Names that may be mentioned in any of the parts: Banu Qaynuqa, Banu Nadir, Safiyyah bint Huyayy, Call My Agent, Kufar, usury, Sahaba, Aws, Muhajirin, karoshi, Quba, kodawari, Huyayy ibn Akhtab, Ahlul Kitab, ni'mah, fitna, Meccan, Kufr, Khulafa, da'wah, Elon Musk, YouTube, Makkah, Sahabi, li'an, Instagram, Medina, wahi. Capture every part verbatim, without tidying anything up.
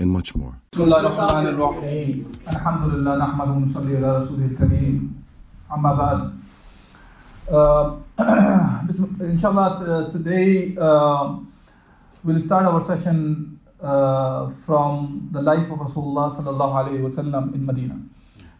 and much more. Uh, Inshallah, uh, today uh, we'll start our session uh, from the life of Rasulullah sallallahu alaihi wasallam in Medina.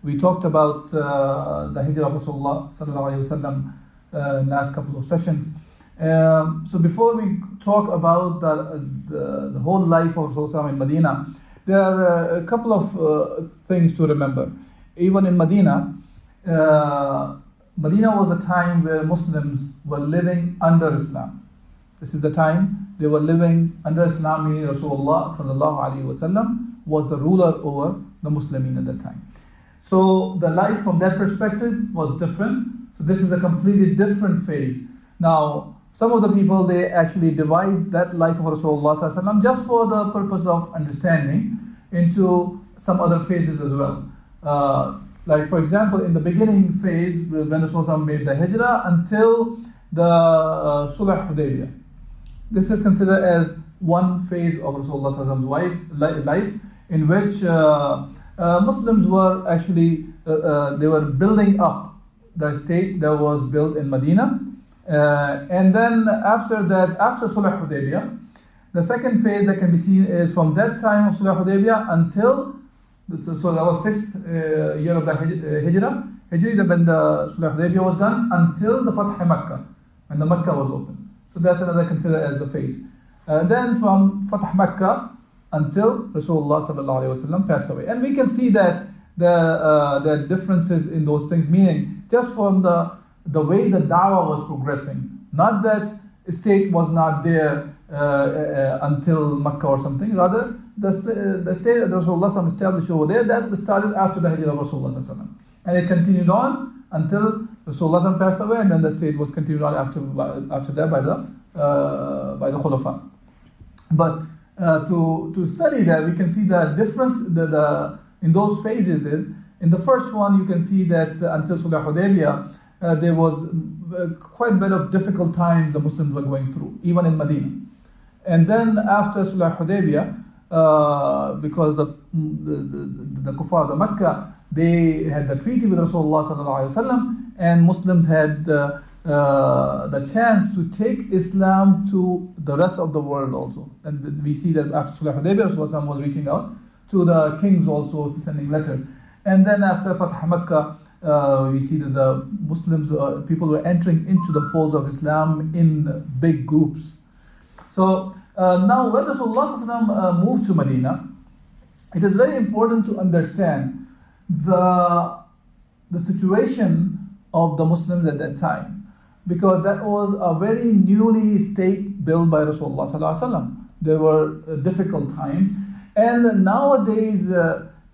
We talked about uh, the Hijrah of Rasulullah sallallahu alaihi wasallam uh, in the last couple of sessions. Um, so before we talk about the, the, the whole life of Rasulullah in Medina, there are a couple of uh, things to remember. Even in Medina, uh, Medina was a time where Muslims were living under Islam. This is the time they were living under Islam, meaning Rasulullah sallallahu alaihi wasallam was the ruler over the Muslimin at that time. So the life from that perspective was different. So this is a completely different phase. Now, some of the people, they actually divide that life of Rasulullah just for the purpose of understanding into some other phases as well. Uh, like for example, in the beginning phase, when Rasulullah made the Hijrah until the uh, Sulh Hudaybiyah. This is considered as one phase of Rasulullah's life, in which uh, uh, Muslims were actually, uh, uh, they were building up the state that was built in Medina. Uh, and then after that, after Sulh Hudaybiyah, the second phase that can be seen is from that time of Sulh Hudaybiyah until, so that was sixth uh, year of the Hijrah, Hijri, when the Sulh Hudaybiyah was done, until the Fath Makkah, when the Makkah was open. So that's another considered as the phase. Uh, then from Fath Makkah until Rasulullah sallallahu alaihi wasallam passed away. And we can see that the, uh, the differences in those things, meaning just from the the way the da'wah was progressing. Not that state was not there uh, uh, until Makkah or something, rather the, st- the state that Rasulullah established over there, that started after the Hijrah of Rasulullah. And it continued on until Rasulullah passed away, and then the state was continued on after after that by the uh, by the Khulafa. But uh, to to study that, we can see the difference the, the, in those phases is, in the first one you can see that uh, until Sulh Hudaybiyah, Uh, there was uh, quite a bit of difficult times the Muslims were going through, even in Medina. And then after Sulh Hudaybiyah, uh, because the the, the, the Kufar, the Makkah, they had the treaty with Rasulullah sallallahu alaihi wasallam, and Muslims had uh, uh, the chance to take Islam to the rest of the world also. And we see that after Sulh Hudaybiyah, Rasulullah was reaching out to the kings also, sending letters. And then after Fath Makkah, Uh, we see that the Muslims, uh, people were entering into the folds of Islam in big groups. So uh, now when Rasulullah uh, moved to Medina, it is very important to understand the, the situation of the Muslims at that time, because that was a very newly state built by Rasulullah. There were uh, difficult times, and nowadays uh,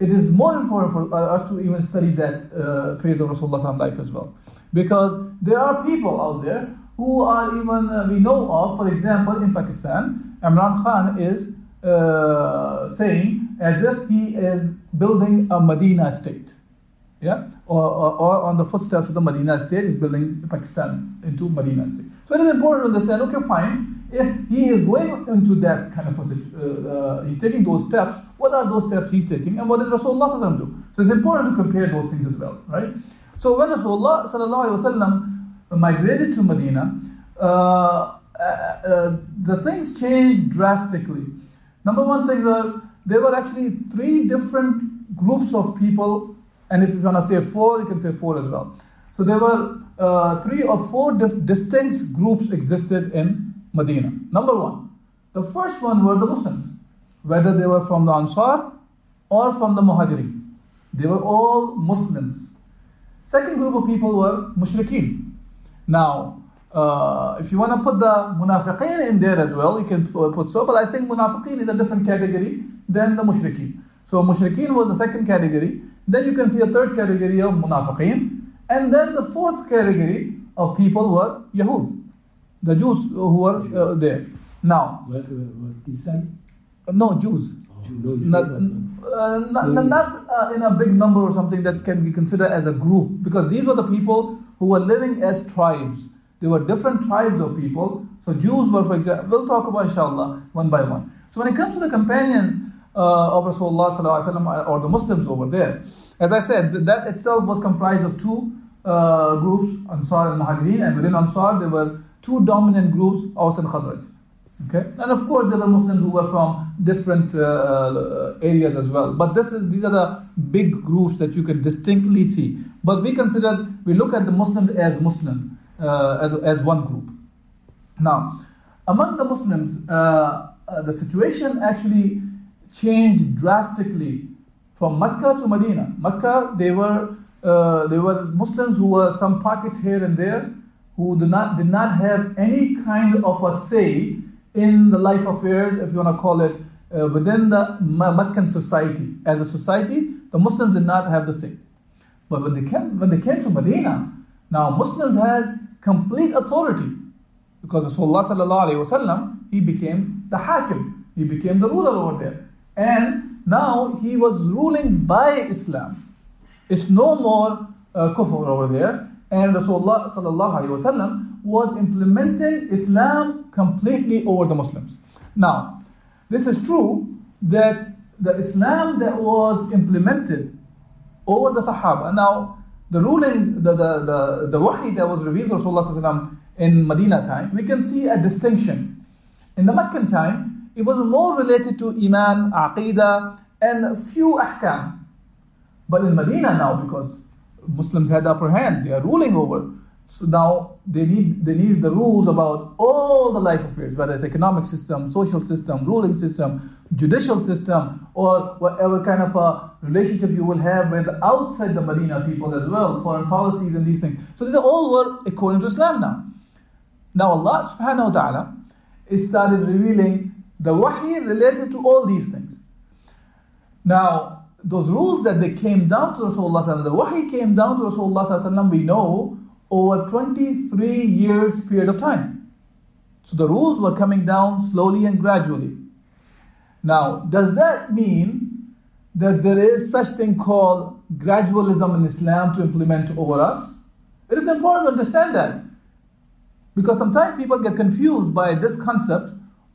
it is more important for us to even study that uh, phase of Rasulullah's life as well, because there are people out there who are even uh, we know of. For example, in Pakistan, Imran Khan is uh, saying as if he is building a Medina state, yeah, or, or, or on the footsteps of the Medina state is building Pakistan into Medina state. So it is important to understand. Okay, fine. If he is going into that kind of a, uh, uh, he's taking those steps, what are those steps he's taking, and what did Rasulullah do? So it's important to compare those things as well, right? So when Rasulullah migrated to Medina, uh, uh, uh, the things changed drastically. Number one thing is, there were actually three different groups of people, and if you want to say four, you can say four as well. So there were uh, three or four dif- distinct groups existed in Medina. Number one, the first one were the Muslims, whether they were from the Ansar or from the Muhajirin. They were all Muslims. Second group of people were Mushrikeen. Now, uh, if you want to put the Munafiqeen in there as well, you can put so, but I think Munafiqeen is a different category than the Mushrikeen. So Mushrikeen was the second category, Then you can see a third category of Munafiqeen. And then the fourth category of people were Yahood, the Jews who were uh, there. Now, what, what they say? No, Jews. Oh, Jews. Not, uh, not, not uh, in a big number or something that can be considered as a group, because these were the people who were living as tribes. There were different tribes of people. So Jews were, for example, we'll talk about inshallah one by one. So when it comes to the companions uh, of Rasulullah or the Muslims over there, as I said, that itself was comprised of two uh, groups, Ansar and Muhajirin, and within Ansar there were two dominant groups, Aws and Khazraj. Okay? And of course there were Muslims who were from different uh, areas as well. But this is these are the big groups that you can distinctly see. But we consider, we look at the Muslims as Muslim, uh, as, as one group. Now, among the Muslims, uh, uh, the situation actually changed drastically from Makkah to Medina. Makkah, they were uh, they were Muslims who were some pockets here and there, who did not did not have any kind of a say in the life affairs, if you want to call it, uh, within the Meccan society. As a society, the Muslims did not have the say. But when they came when they came to Medina, now Muslims had complete authority, because Rasulullah sallallahu alaihi wasallam, he became the hakim, he became the ruler over there, and now he was ruling by Islam. It's no more uh, kufar over there. And Rasulullah sallallahu alaihi wasallam was implementing Islam completely over the Muslims. Now, this is true that the Islam that was implemented over the Sahaba. Now, the rulings, the the the, the wahi that was revealed to Rasulullah sallallahu alaihi wasallam in Medina time, we can see a distinction. In the Meccan time, it was more related to Iman, Aqidah, and a few Ahkam. But in Medina now, because Muslims had the upper hand, they are ruling over. So now they need they need the rules about all the life affairs, whether it's economic system, social system, ruling system, judicial system, or whatever kind of a relationship you will have with outside the Medina people as well, foreign policies and these things. So these all were according to Islam now. Now Allah subhanahu wa ta'ala started revealing the wahi related to all these things. Now, those rules that they came down to Rasulullah, the wahi came down to Rasulullah, we know, over twenty-three years period of time. So the rules were coming down slowly and gradually. Now, does that mean that there is such thing called gradualism in Islam to implement over us? It is important to understand that, because sometimes people get confused by this concept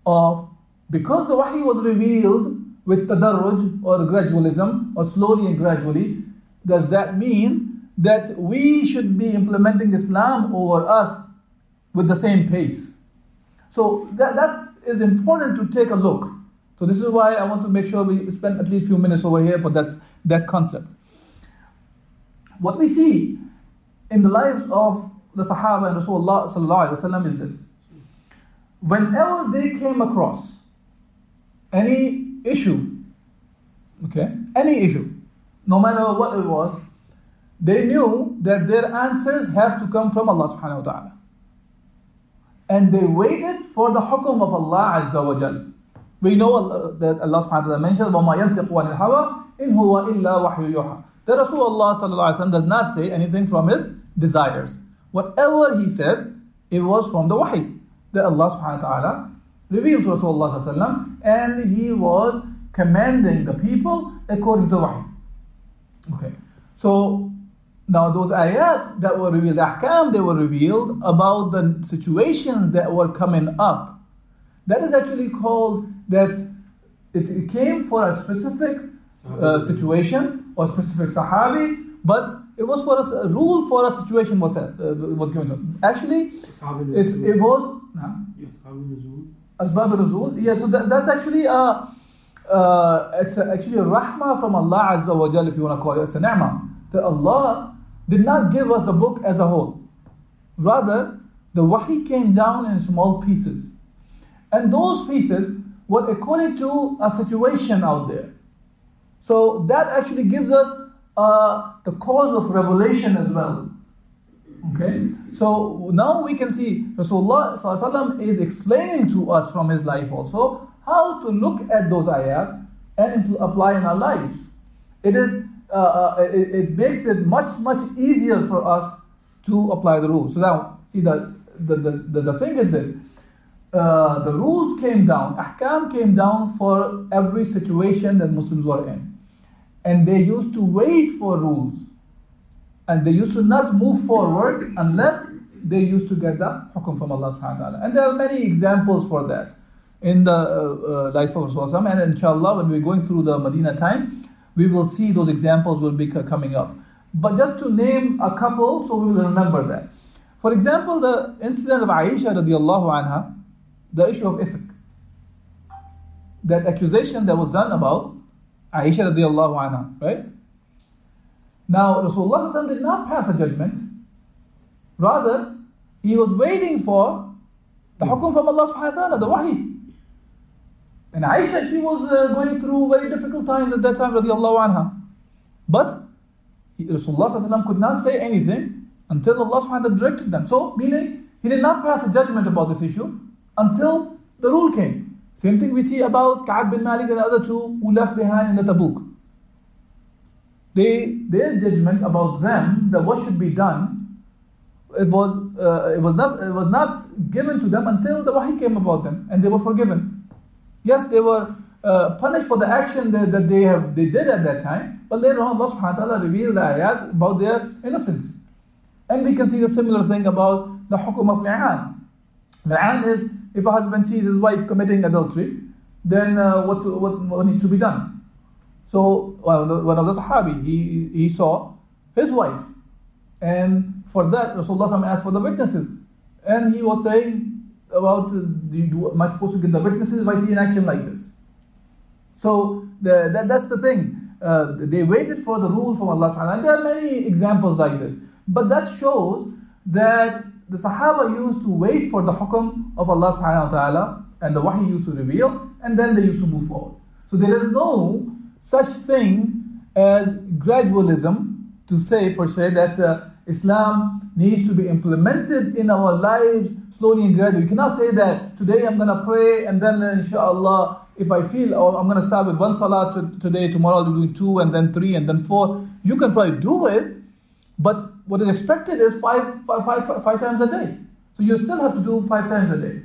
of, because the wahi was revealed with tadarruj or gradualism or slowly and gradually, does that mean that we should be implementing Islam over us with the same pace? So that, that is important to take a look. So this is why I want to make sure we spend at least a few minutes over here for that, that concept. What we see in the lives of the Sahaba and Rasulullah sallallahu alaihi wasallam is this. Whenever they came across any issue, okay, any issue, no matter what it was, they knew that their answers have to come from Allah subhanahu wa ta'ala. And they waited for the hukum of Allah azza wa jal. We know Allah, that Allah subhanahu wa ta'ala mentioned, وَمَا يَنْتِقُ عَنِ الْهَوَىٰ إِنْ هُوَ إِلَّا وَحْيُ يُوحَىٰ. That Rasulullah sallallahu alaihi wasallam does not say anything from his desires. Whatever he said, it was from the wahi that Allah subhanahu wa ta'ala revealed to Rasulullah sallallahu alaihi wasallam, and he was commanding the people according to wahi. Okay, so now those ayat that were revealed, the ahkam, they were revealed about the situations that were coming up. That is actually called that it, it came for a specific uh, situation or specific sahabi, but it was for us, a rule for a situation was uh, was given to us. Actually, it's, it was. Nah. Asbab al-Nuzul, yeah, so that, that's actually a, uh, it's a, actually a rahmah from Allah Azza wa Jal, if you want to call it. It's a ni'mah that Allah did not give us the book as a whole. Rather, the wahi came down in small pieces. And those pieces were according to a situation out there. So that actually gives us uh, the cause of revelation as well. Okay, so now we can see Rasulullah sallallahu alaihi wasallam is explaining to us from his life also how to look at those ayat and impl- apply in our lives. It is uh, it, it makes it much, much easier for us to apply the rules. So now, see, the the, the, the thing is this. Uh, the rules came down, ahkam came down for every situation that Muslims were in. And they used to wait for rules. And they used to not move forward unless they used to get the hukum from Allah subhanahu wa ta'ala. And there are many examples for that in the uh, uh, life of Rasulullah. And inshallah, when we're going through the Medina time, we will see those examples will be coming up. But just to name a couple, so we will remember that. For example, the incident of Aisha radiallahu anha, the issue of ifk, that accusation that was done about Aisha radiallahu anha, right? Now, Rasulullah did not pass a judgment. Rather, he was waiting for the hukum from Allah subhanahu wa ta'ala, the wahi. And Aisha, she was uh, going through very difficult times at that time, radiallahu anha. But he, Rasulullah could not say anything until Allah subhanahu wa ta'ala directed them. So, meaning, he did not pass a judgment about this issue until the rule came. Same thing we see about Ka'ab bin Malik and the other two who left behind in the Tabuk. They, their judgment about them, that what should be done, it was uh, it was not it was not given to them until the wahi came about them, and they were forgiven. Yes, they were uh, punished for the action that, that they have they did at that time, but later on Allah subhanahu wa ta'ala revealed the ayat about their innocence. And we can see the similar thing about the hukum of li'an. Li'an is, if a husband sees his wife committing adultery, then uh, what, to, what what needs to be done? So one of the Sahabi, he, he saw his wife, and for that Rasulullah asked for the witnesses, and he was saying about, am I supposed to get the witnesses if I see an action like this? So the, that, that's the thing, uh, they waited for the rule from Allah, and there are many examples like this, but that shows that the Sahaba used to wait for the hukum of Allah subhanahu wa ta'ala, and the wahi used to reveal, and then they used to move forward. So there is no such thing as gradualism to say per se that uh, Islam needs to be implemented in our lives slowly and gradually. You cannot say that today I'm going to pray and then uh, inshallah if I feel, or I'm going to start with one salah t- today, tomorrow I'll do two and then three and then four. You can probably do it, but what is expected is five, five, five, five times a day. So you still have to do five times a day.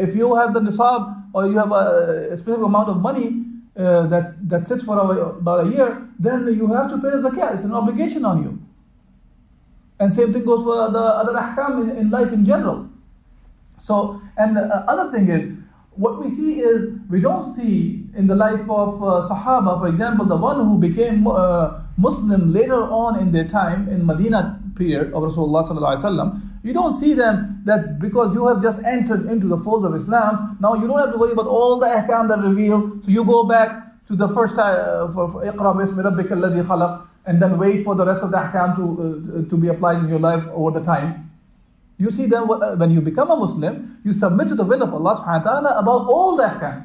If you have the nisab or you have a, a specific amount of money, Uh, that that sits for a, about a year, then you have to pay the zakat. It's an obligation on you. And same thing goes for the other ahkam in, in life in general. So, and the other thing is, what we see is, we don't see in the life of uh, Sahaba, for example, the one who became uh, Muslim later on in their time, in Medina period of Rasulullah sallallahu alaihi wasallam. You don't see them that because you have just entered into the folds of Islam, now you don't have to worry about all the ahkam that reveal. So you go back to the first uh, for Iqra bismi rabbika alladhi khalaq, and then wait for the rest of the ahkam to uh, to be applied in your life over the time. You see them when you become a Muslim, you submit to the will of Allah subhanahu wa ta'ala about all the ahkam.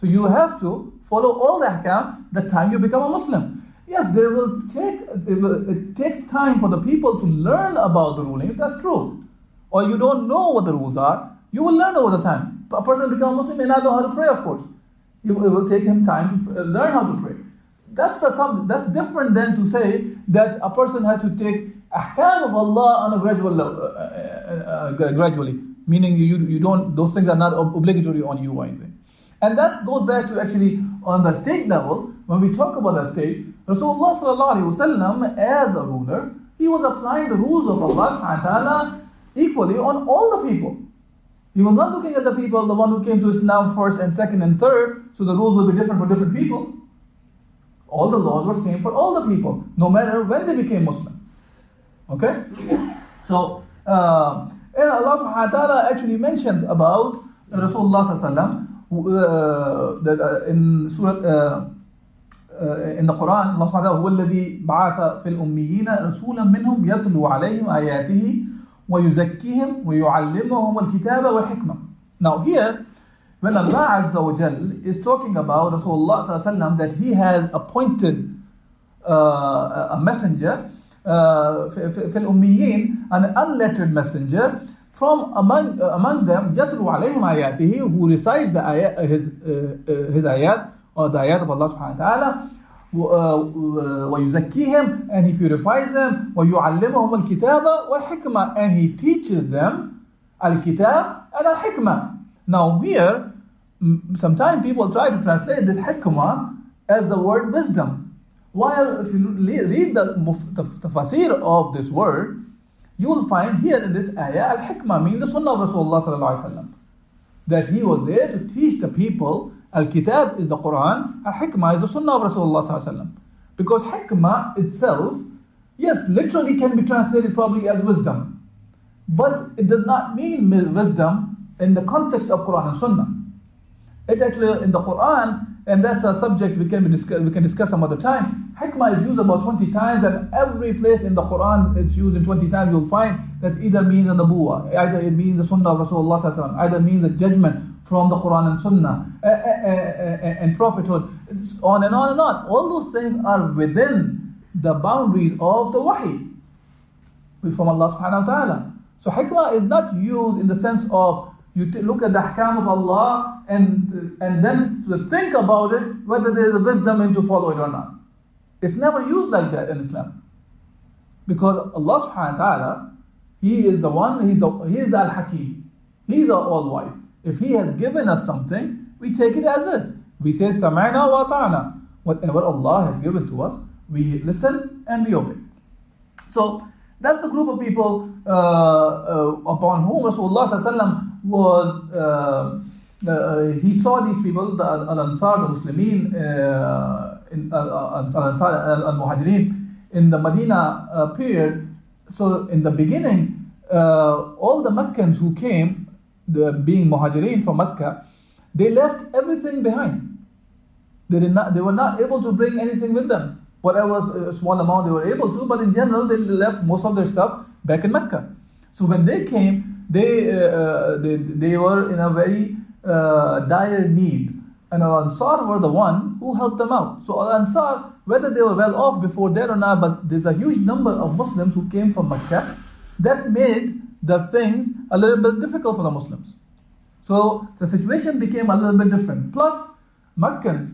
So you have to follow all the ahkam the time you become a Muslim. Yes, there will take it, will, it takes time for the people to learn about the rulings, that's true. Or you don't know what the rules are, you will learn over the time. A person becomes Muslim may not know how to pray, of course. It will take him time to learn how to pray. That's a, that's different than to say that a person has to take ahkam of Allah on a gradual level, uh, uh, uh, gradually. Meaning you, you don't, those things are not obligatory on you or anything. And that goes back to actually on the state level, when we talk about the state, Rasulullah sallallahu alaihi wasallam, as a ruler, he was applying the rules of Allah subhanahu wa ta'ala equally on all the people. He was not looking at the people, the one who came to Islam first and second and third, so the rules will be different for different people. All the laws were same for all the people, no matter when they became Muslim. Okay? So, uh, and Allah subhanahu wa ta'ala actually mentions about Rasulullah sallallahu alaihi wasallam, uh, that uh, in Surah... Uh, Uh, in the Quran, Allah subhanahu wa ta'ala الَّذِي بَعَثَ فِي الْأُمِّيِّينَ رَسُولًا مِّنْهُمْ يَتْلُو عَلَيْهِمْ آيَاتِهِ وَيُزَكِّهِمْ وَيُعَلِّمُهُمُ الْكِتَابَ وَالْحِكْمَةَ. Now here, when Allah Azza wa Jal is talking about Rasulullah sallallahu alaihi wasallam, that He has appointed uh, a messenger, uh, فِي الْأُمِّيِّينَ, an unlettered messenger, from among, uh, among them, يَتْلُو عَلَيْهِمْ آيَاتِهِ, who recites the ayat, his, uh, his ayat, or the ayat of Allah subhanahu wa ta'ala, وَيُزَكِّيهِمْ, and he purifies them, وَيُعَلِّمُهُمُ الْكِتَابَ وَالْحِكْمَةَ, and he teaches them al-kitab and al-hikmah. Now here, sometimes people try to translate this hikmah as the word wisdom. While if you read the tafsir of this word, you will find here in this ayah, al-hikmah means the sunnah of Rasulullah sallallahu alaihi wasallam, that he was there to teach the people. Al-Kitab is the Quran, al-Hikmah is the Sunnah of Rasulullah sallallahu alaihi wasallam. Because Hikmah itself, yes, literally can be translated probably as wisdom, but it does not mean wisdom in the context of Quran and Sunnah. It actually in the Quran, and that's a subject we can discuss, we can discuss some other time. Hikmah is used about twenty times, and every place in the Quran it's used in twenty times. You'll find that either means a Nabuwah, either it means the Sunnah of Rasulullah sallallahu alaihi wasallam, either means a judgment from the Quran and Sunnah, uh, uh, uh, uh, and prophethood, it's on and on and on. All those things are within the boundaries of the wahi from Allah subhanahu wa ta'ala. So hikmah is not used in the sense of you t- look at the ahkam of Allah and, and then think about it, whether there is a wisdom in to follow it or not. It's never used like that in Islam. Because Allah subhanahu wa ta'ala, He is the one, He is the, he is the Al-Hakim, He is the All-Wise. If He has given us something, we take it as is. We say, Sama'na wa ta'ana. Whatever Allah has given to us, we listen and we obey. So, that's the group of people uh, uh, upon whom Rasulullah sallallahu alaihi wasallam was, uh, uh, he saw these people, the Al-Ansar, the Muslimin, uh, in, uh, Al-Ansar, Al-Muhajirin, in the Medina uh, period. So, in the beginning, uh, all the Meccans who came, the being Muhajirin from Makkah, they left everything behind. They did not. They were not able to bring anything with them. Whatever small amount they were able to, but in general they left most of their stuff back in Makkah. So when they came, they uh, they, they were in a very uh, dire need, and Al-Ansar were the one who helped them out. So Al-Ansar, whether they were well off before that or not, but there's a huge number of Muslims who came from Makkah that made the things a little bit difficult for the Muslims. So the situation became a little bit different. Plus, Meccans,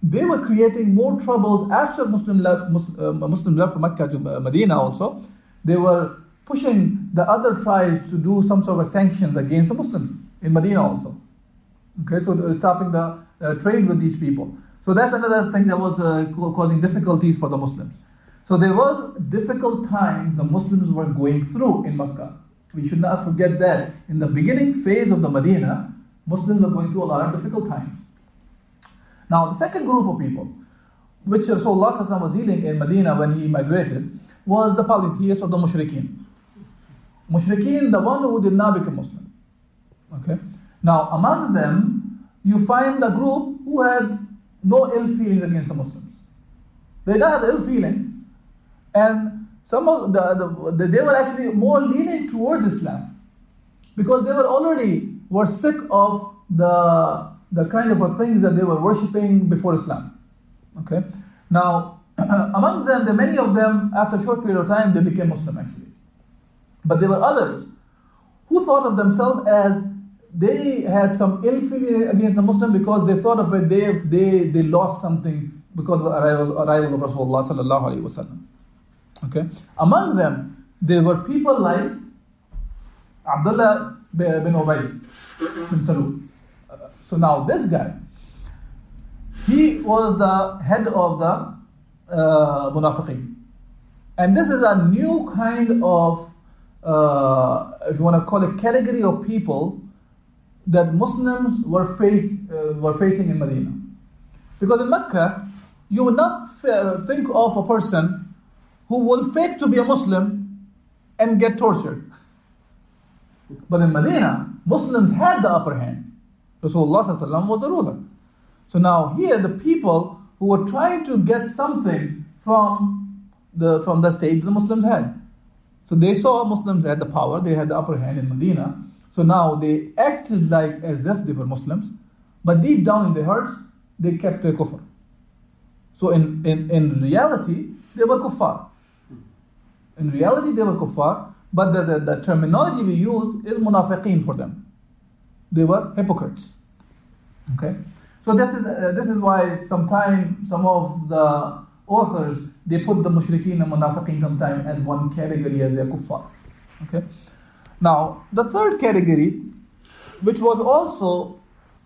they were creating more troubles after Muslim left, Muslim left from Mecca to Medina also. They were pushing the other tribes to do some sort of sanctions against the Muslims in Medina also. Okay, so they were stopping the uh, trade with these people. So that's another thing that was uh, causing difficulties for the Muslims. So there was difficult times the Muslims were going through in Makkah. We should not forget that in the beginning phase of the Medina, Muslims were going through a lot of difficult times. Now the second group of people, which Rasulullah sallallahu alaihi wasallam was dealing in Medina when he migrated, was the polytheists of the Mushrikeen. Mushrikeen, the one who did not become Muslim. Okay. Now among them, you find the group who had no ill feelings against the Muslims. They did not have ill feelings. And some of the, the they were actually more leaning towards Islam because they were already were sick of the the kind of things that they were worshipping before Islam. Okay, now among them, the many of them after a short period of time they became Muslim actually, but there were others who thought of themselves as they had some ill feeling against the Muslim because they thought of it they they they lost something because of the arrival arrival of Rasulullah sallallahu alaihi wasallam. Okay. Among them, there were people like Abdullah bin Ubay bin Salul. Uh, so now this guy, he was the head of the uh, Munafiqeen. And this is a new kind of, uh, if you want to call it, category of people that Muslims were, face, uh, were facing in Medina. Because in Mecca, you would not f- think of a person who will fake to be a Muslim and get tortured. But in Medina, Muslims had the upper hand. Rasulullah sallallahu alaihi wasallam was the ruler. So now here the people who were trying to get something from the from the state the Muslims had. So they saw Muslims had the power, they had the upper hand in Medina. So now they acted like as if they were Muslims, but deep down in their hearts, they kept their kufr. So in, in, in reality, they were kuffar. In reality, they were kuffar, but the, the, the terminology we use is munafiqeen for them. They were hypocrites. Okay, So this is uh, this is why sometimes some of the authors, they put the Mushrikeen and Munafiqeen sometimes as one category, as their Kufar. Okay. Now, the third category, which was also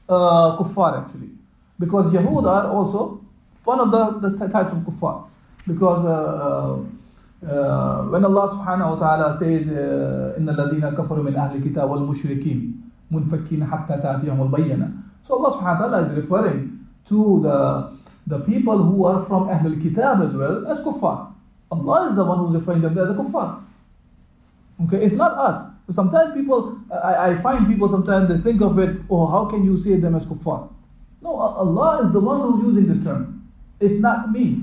uh, Kufar actually, because Yahood are also one of the, the types of Kufar. Because uh, uh, when Allah subhanahu wa ta'ala says, إِنَّ الَّذِينَ كَفَرُوا مِنْ أَهْلِ الْكِتَابِ وَالْمُشْرِكِينَ مُنْفَكِّينَ حَتَّى تَأْتِيَهُمُ الْبَيِّنَةُ. So Allah subhanahu wa ta'ala is referring to the the people who are from Ahlul Kitab as well as Kuffar. Allah is the one who is referring them as a Kuffar. Okay, it's not us. So sometimes people, I, I find people sometimes they think of it, oh, how can you say them as Kuffar? No, Allah is the one who's using this term. It's not me.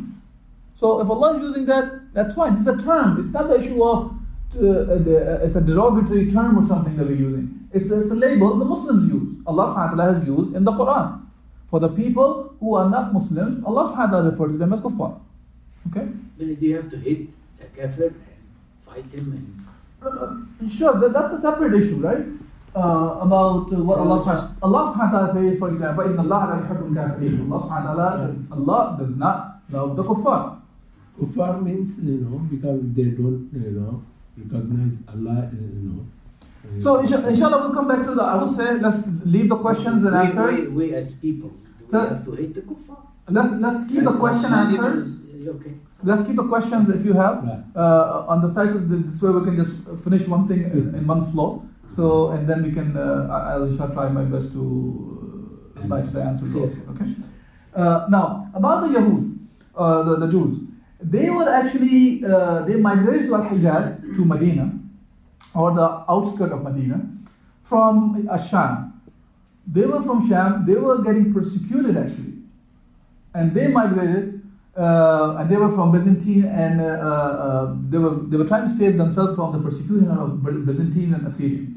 So if Allah is using that, that's fine. It's a term. It's not the issue of, uh, the, uh, it's a derogatory term or something that we're using. It's, it's a label the Muslims use. Allah subhanahu wa ta'ala has used in the Quran. For the people who are not Muslims, Allah subhanahu wa ta'ala refers to them as kuffar. Okay? Do you have to hit a kafir and fight him? And... Uh, sure, that, that's a separate issue, right? Uh, about uh, what no, Allah subhanahu wa ta'ala says, for example, إِنَّ اللَّهَ لَا يُحِبُّ الْكَافِرِينَ. Allah subhanahu wa ta'ala, yes. Allah does not love the kuffar. Kuffar means, you know, because they don't, you know, recognize Allah, you know. So inshallah we'll come back to the, I would say, let's leave the questions and answers. We, we, we as people, do we so, have to hate the kuffar? Let's, let's keep the question answers. Okay. Let's keep the questions if you have. Uh, on the sides of this, this way we can just finish one thing in, in one flow. So, and then we can, uh, I'll shall try my best to uh, match the answers. Yeah. Okay. Uh, now, about the Yahood, uh, the, the Jews. They were actually, uh, they migrated to Al-Hijaz, to Medina, or the outskirts of Medina, from Sham. They were from Sham, they were getting persecuted actually. And they migrated, uh, and they were from Byzantine, and uh, uh, they were they were trying to save themselves from the persecution of Byzantines and Assyrians.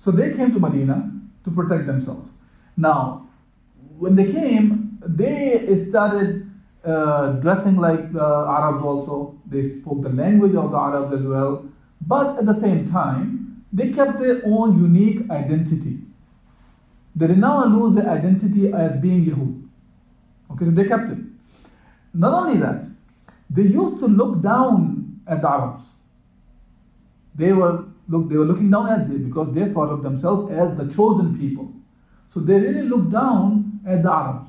So they came to Medina to protect themselves. Now, when they came, they started uh, dressing like the Arabs also. They spoke the language of the Arabs as well. But at the same time, they kept their own unique identity. They did not lose their identity as being Yahud. Okay, so they kept it. Not only that, they used to look down at the Arabs. They were look they were looking down at them because they thought of themselves as the chosen people. So they really looked down at the Arabs.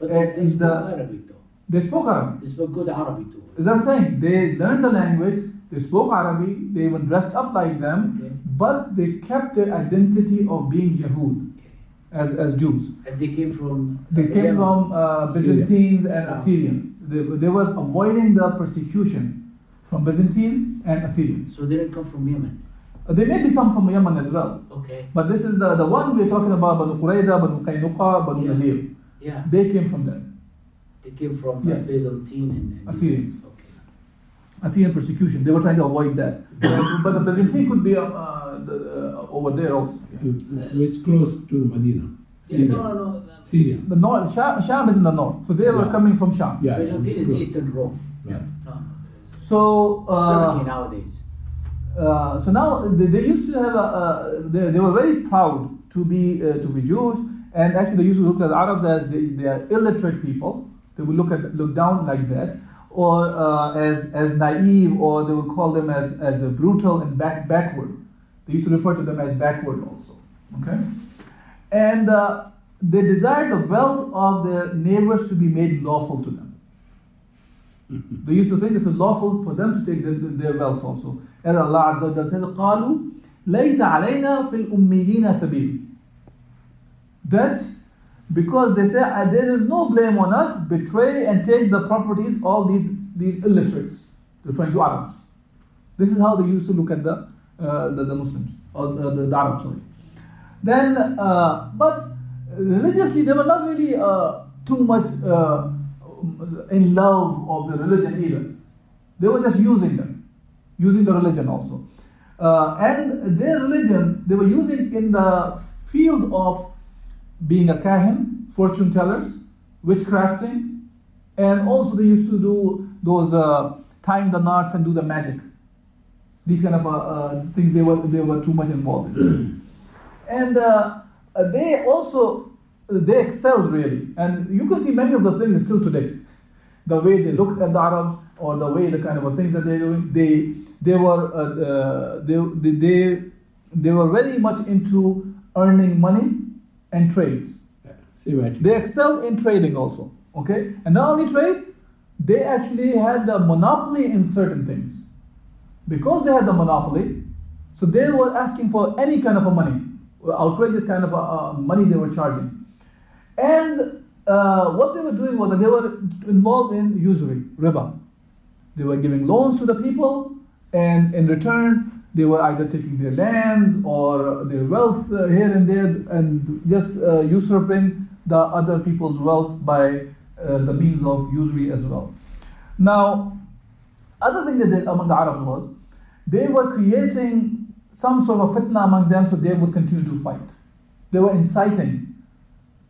But at they spoke the, Arabic though. They spoke Arabic. They spoke good Arabic too. Is that what I'm saying? They learned the language. They spoke Arabic, they even dressed up like them, okay. But they kept their identity of being Yahood, okay. as, as Jews. And they came from? They came Yemen, from uh, Byzantines Syria. and Assyrians. They, they were avoiding the persecution from Byzantines and Assyrians. So they didn't come from Yemen? Uh, there may be some from Yemen as well. Okay. But this is the, the one we're talking about, Banu Qurayda, Banu Qaynuqa, Banu yeah. Nadir. Yeah. They came from there. They came from yeah. Byzantine and, and Assyrians. Assyrians. Assyrian persecution. They were trying to avoid that. But the Byzantine could be uh, uh, over there also. It's close to Medina. Syria. Yeah, no, no, no. Syria. The north, Sham, Sham is in the north. So they yeah. were coming from Sham. Yeah, Byzantine is Eastern Rome. Yeah. yeah. So, uh, Turkey nowadays. Uh, so now they, they used to have a, uh, they, they were very proud to be uh, to be Jews, and actually they used to look at the Arabs as they, they are illiterate people. They would look at look down like that. Or uh, as as naive, or they would call them as as a brutal and back backward. They used to refer to them as backward also. Okay, and uh, they desired the wealth of their neighbors to be made lawful to them. Mm-hmm. They used to think it's lawful for them to take the, the, their wealth also. And Allah Azza wa Jalla said, "Qalu laysa alayna fil ummiyina sabil." That. Because they say, uh, there is no blame on us, betray and take the properties of these, these illiterates, referring to Arabs. This is how they used to look at the uh, the, the Muslims, or the, the, the Arabs, sorry. Then, uh, but religiously, they were not really uh, too much uh, in love of the religion either. They were just using them, using the religion also. Uh, and their religion, they were using in the field of being a kahin, fortune tellers, witchcrafting, and also they used to do those uh, tying the knots and do the magic. These kind of uh, uh, things they were they were too much involved in. And uh, they also they excelled really. And you can see many of the things still today. The way they look at the Arabs, or the way the kind of things that they're doing, they they were uh, uh, they, they they they were very much into earning money and trades. See what they excelled in trading also. Okay, and not only trade, they actually had the monopoly in certain things. Because they had the monopoly, so they were asking for any kind of a money, outrageous kind of a, uh, money they were charging. And uh, what they were doing was that they were involved in usury, riba. They were giving loans to the people, and in return, they were either taking their lands or their wealth uh, here and there, and just uh, usurping the other people's wealth by uh, the means of usury as well. Now, other thing they did among the Arabs was, they were creating some sort of fitna among them, so they would continue to fight. They were inciting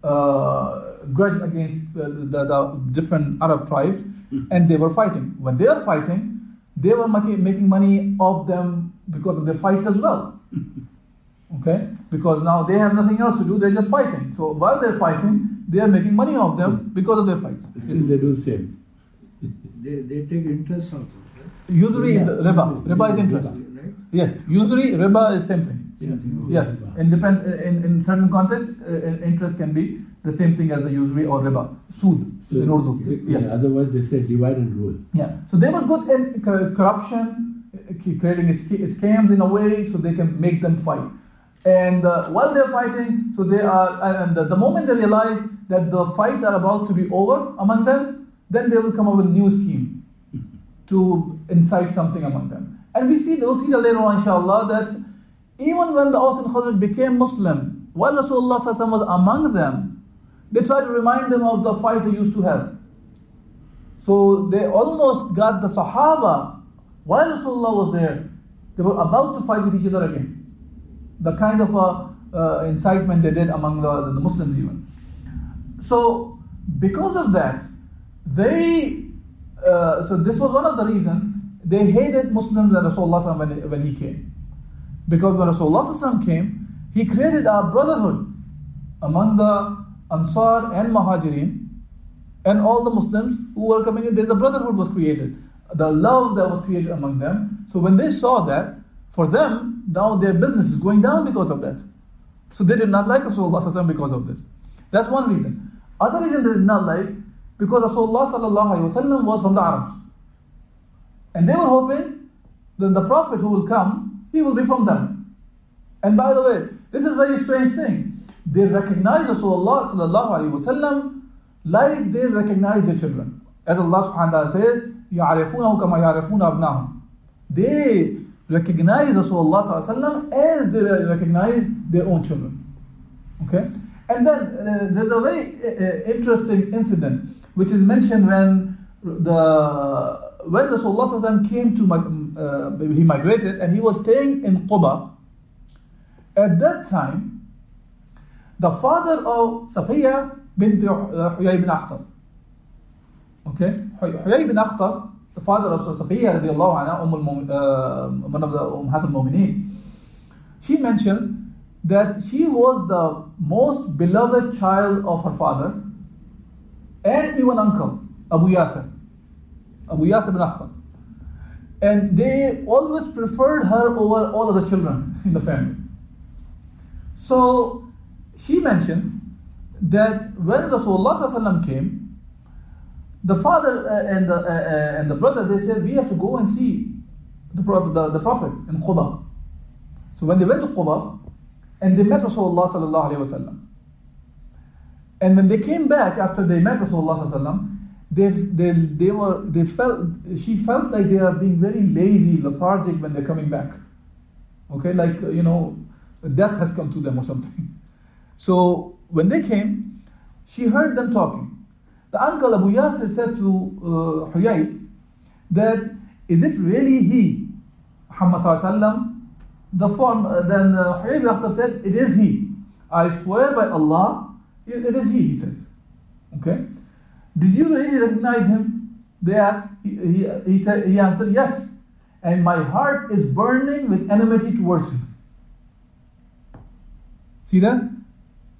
uh, grudge against uh, the, the different Arab tribes, and they were fighting. When they were fighting, they were making, making money off them because of their fights as well. Okay? Because now they have nothing else to do, they're just fighting. So while they're fighting, they are making money off them because of their fights. Still yes. They do the same. they, they take interest also. Right? Usury yeah. is riba. Riba is interest. Right? Yes. Usury, riba is same thing. Yeah. Yes. In, depend, in, in certain contexts, uh, interest can be the same thing as the usury or riba. Sood. So, in Urdu. Yeah, yes. Otherwise they say divide and rule. Yeah. So they were good at corruption, creating scams in a way so they can make them fight. And uh, while they're fighting, so they are, and the moment they realize that the fights are about to be over among them, then they will come up with a new scheme to incite something among them. And we see, we'll see that later on, inshallah, that even when the Aws and Khazraj became Muslim, while Rasulullah was among them, they tried to remind them of the fights they used to have. So they almost got the Sahaba, while Rasulullah was there, they were about to fight with each other again. The kind of uh, uh, incitement they did among the, the Muslims even. So because of that, they, uh, so this was one of the reasons they hated Muslims and Rasulullah when, when he came. Because when Rasulullah came, he created a brotherhood among the Ansar and Muhajirin and all the Muslims who were coming in. There's a brotherhood was created. The love that was created among them. So when they saw that, for them, now their business is going down because of that. So they did not like Rasulullah because of this. That's one reason. Other reason they did not like, because Rasulullah was from the Arabs. And they were hoping that the Prophet who will come, he will be from them. And by the way, this is a very strange thing. They recognize Rasulullah like they recognize their children. As Allah subhanahu wa ta'ala said, يَعْرِفُونَهُ كَمَا يَعْرِفُونَ أَبْنَاهُمْ. They recognize Rasulullah as they recognize their own children. Okay? And then uh, there's a very uh, interesting incident which is mentioned when the when Rasulullah came to, uh, he migrated and he was staying in Quba. At that time, the father of Safiyyah bint Huyayy ibn Akhtab. Okay? Huyayy ibn Akhtab, the father of Safiyyah radiallahu anha, one of the Umhat al-Mu'mineen, she mentions that she was the most beloved child of her father and even uncle, Abu Yasir, Abu Yasir bin Akhtab. And they always preferred her over all other children in the family. So she mentions that when Rasulullah came, the father and the, uh, and the brother, they said, we have to go and see the, the, the Prophet in Quba. So when they went to Quba, and they met Rasulullah sallallahu alayhi wa sallam. And when they came back after they met Rasulullah sallallahu alayhi wa sallam, they, they, they were, they felt, she felt like they are being very lazy, lethargic when they're coming back. Okay, like, you know, death has come to them or something. So when they came, she heard them talking. The uncle Abu Yasir said to uh, Huyayy that, is it really he, Muhammad sallallahu alayhi wa sallam? The form, uh, then uh, Huyayy ibn Akhtab said, it is he. I swear by Allah, it, it is he, he says. Okay? Did you really recognize him? They asked. He, he, he, said, he answered, yes. And my heart is burning with enmity towards him. See that?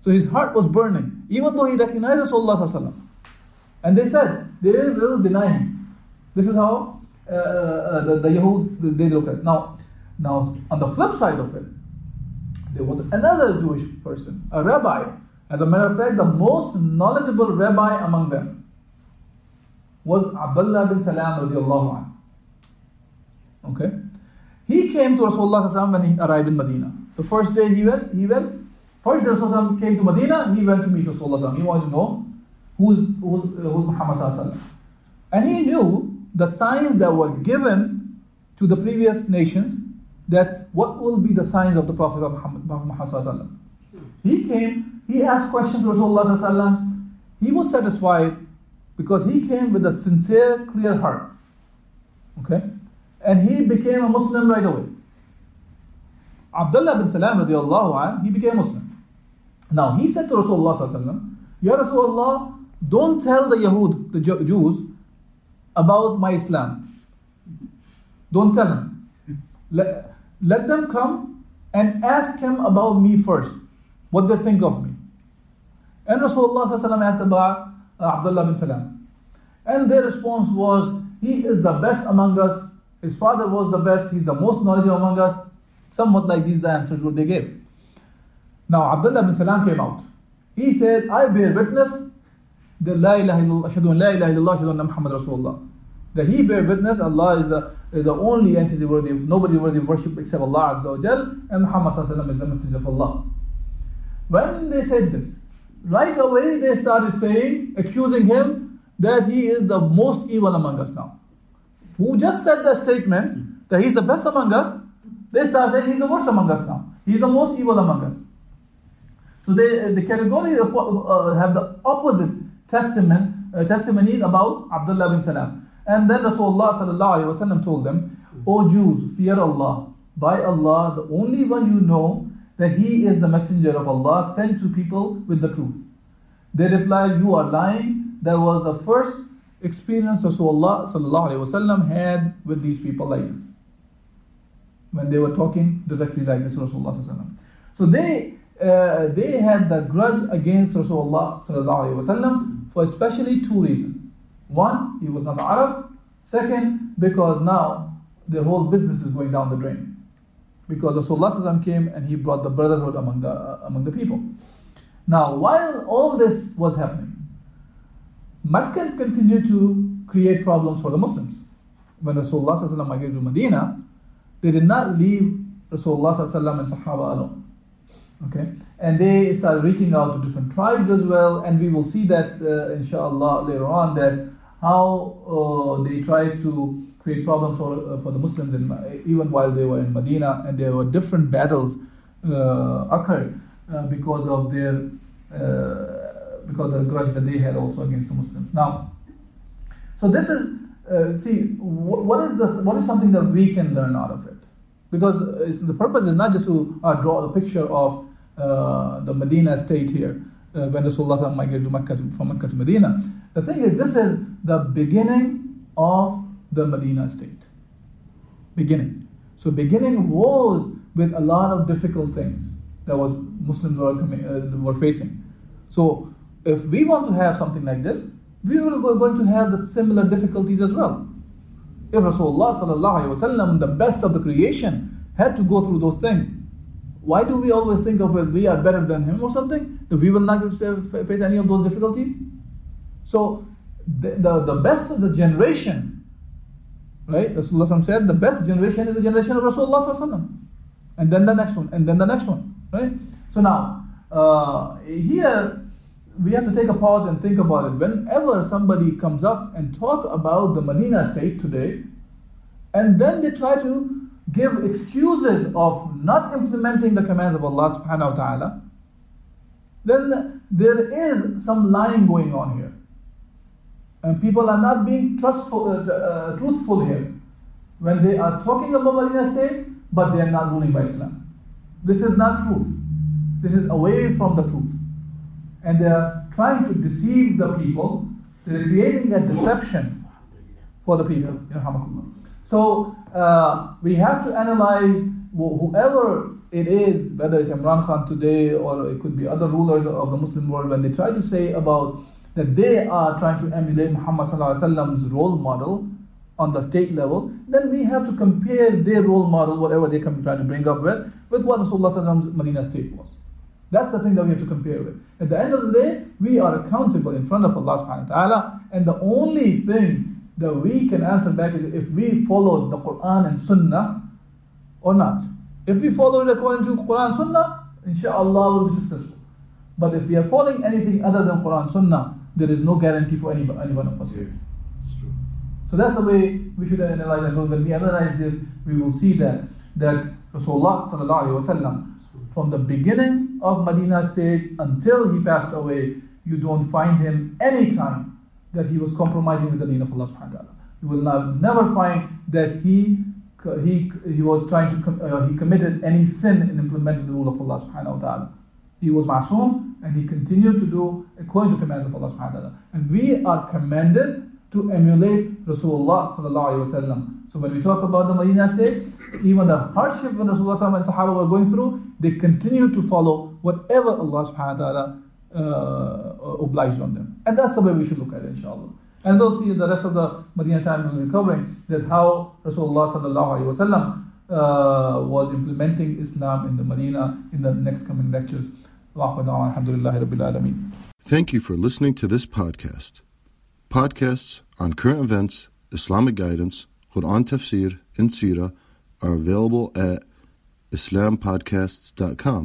So his heart was burning. even though he recognized Rasulullah. And they said, they will deny him. This is how uh, uh, the, the Yahood, they look at. Now, now, on the flip side of it, there was another Jewish person, a rabbi. As a matter of fact, the most knowledgeable rabbi among them was Abdullah bin Salam radiallahu anhu. Okay? He came to Rasulullah when he arrived in Medina. The first day he went, he went. First day Rasulullah came to Medina, he went to meet Rasulullah. He wanted to know who's, who's, who's Muhammad. And he knew the signs that were given to the previous nations, that what will be the signs of the Prophet of Muhammad. He came, he asked questions to Rasulullah. He was satisfied because he came with a sincere, clear heart. Okay? And he became a Muslim right away. Abdullah bin Salam radiallahu anhu, he became Muslim. Now he said to Rasulullah, Ya Rasulullah, don't tell the Yahud, the Jews, about my Islam. Don't tell them. Let, let them come and ask him about me first, what they think of me. And Rasulullah asked about Abdullah bin Salam. And their response was, he is the best among us. His father was the best. He's the most knowledgeable among us. Somewhat like these, the answers what they gave. Now, Abdullah bin Salam came out. He said, I bear witness that La ilaha illallah, ashhadu an la ilaha illallah, ashhadu anna Muhammad Rasulullah. That he bear witness, Allah is the, is the only entity worthy, nobody worthy of worship except Allah Azza wa Jal, and Muhammad is the messenger of Allah. When they said this, right away they started saying, accusing him that he is the most evil among us now. Who just said that statement, that he's the best among us, they start saying he's the worst among us now. He's the most evil among us. So they, the categories of, uh, have the opposite testament, uh, testimonies about Abdullah bin Salam. And then Rasulullah sallallahu alaihi wasallam told them, O Jews, fear Allah. By Allah, the only one you know that he is the messenger of Allah sent to people with the truth. They replied, you are lying. That was the first experience Rasulullah sallallahu alaihi wasallam had with these people like this. When they were talking directly like this, Rasulullah. So they uh, they had the grudge against Rasulullah for especially two reasons. One, he was not Arab. Second, because now the whole business is going down the drain. Because Rasulullah came and he brought the brotherhood among the, uh, among the people. Now, while all this was happening, Meccans continued to create problems for the Muslims. When Rasulullah migrated to Medina, they did not leave Rasulullah and Sahaba alone. Okay? And they started reaching out to different tribes as well. And we will see that, uh, inshallah, later on, that how uh, they tried to create problems for, uh, for the Muslims, in, even while they were in Medina. And there were different battles uh, occurred uh, because of their uh, because of the grudge that they had also against the Muslims. Now, so this is Uh, see, wh- what is the what is something that we can learn out of it? Because it's, the purpose is not just to uh, draw a picture of uh, the Medina state here uh, when Rasulullah migrated to Makkah to, from Makkah to Medina. The thing is, this is the beginning of the Medina state. Beginning. So beginning was with a lot of difficult things that was Muslims were, uh, were facing. So if we want to have something like this, we were going to have the similar difficulties as well. If Rasulullah sallallahu alaihi wasallam, the best of the creation, had to go through those things, why do we always think of it, we are better than him or something? That we will not face any of those difficulties? So, the, the, the best of the generation, right? Rasulullah said, the best generation is the generation of Rasulullah sallallahu alaihi wasallam. And then the next one, and then the next one, right? So now, uh, here, we have to take a pause and think about it. Whenever somebody comes up and talk about the Medina state today, and then they try to give excuses of not implementing the commands of Allah subhanahu wa ta'ala, then there is some lying going on here. And people are not being trustful, uh, uh, truthful here when they are talking about Medina state, but they are not ruling by Islam. This is not truth. This is away from the truth. And they are trying to deceive the people. They are creating a deception for the people. So uh, we have to analyze whoever it is, whether it's Imran Khan today or it could be other rulers of the Muslim world, when they try to say about that they are trying to emulate Muhammad sallallahu alaihi wasallam's role model on the state level, then we have to compare their role model, whatever they can try to bring up with, with what Rasulullah sallallahu alaihi wasallam's Medina state was. That's the thing that we have to compare with. At the end of the day, we are accountable in front of Allah subhanahu wa ta'ala, and the only thing that we can answer back is if we followed the Quran and Sunnah or not. If we follow it according to Quran and Sunnah, inshallah we'll be successful. But if we are following anything other than Quran and Sunnah, there is no guarantee for any, any one of us. Yeah, it's true. So that's the way we should analyze it. When we analyze this, we will see that that Rasulullah sallallahu alaihi wasallam, from the beginning of Medina state until he passed away, you don't find him any time that he was compromising with the deen of Allah subhanahu wa ta'ala. You will not, never find that he he he was trying to com- uh, he committed any sin in implementing the rule of Allah subhanahu wa ta'ala. He was ma'soom and he continued to do according to commands of Allah subhanahu wa ta'ala. And we are commanded to emulate Rasulullah sallallahu alaihi wasallam. So when we talk about the Medina state, even the hardship when Rasulullah and Sahaba were going through, they continued to follow whatever Allah subhanahu wa ta'ala Uh, obliged on them. And that's the way we should look at it, inshallah. And we'll see in the rest of the Medina time we'll be covering that how Rasulullah sallallahu alaihi wasallam uh, was implementing Islam in the Medina in the next coming lectures. Thank you for listening to this podcast. Podcasts on current events, Islamic guidance, Quran tafsir, and seerah are available at Islam Podcasts dot com.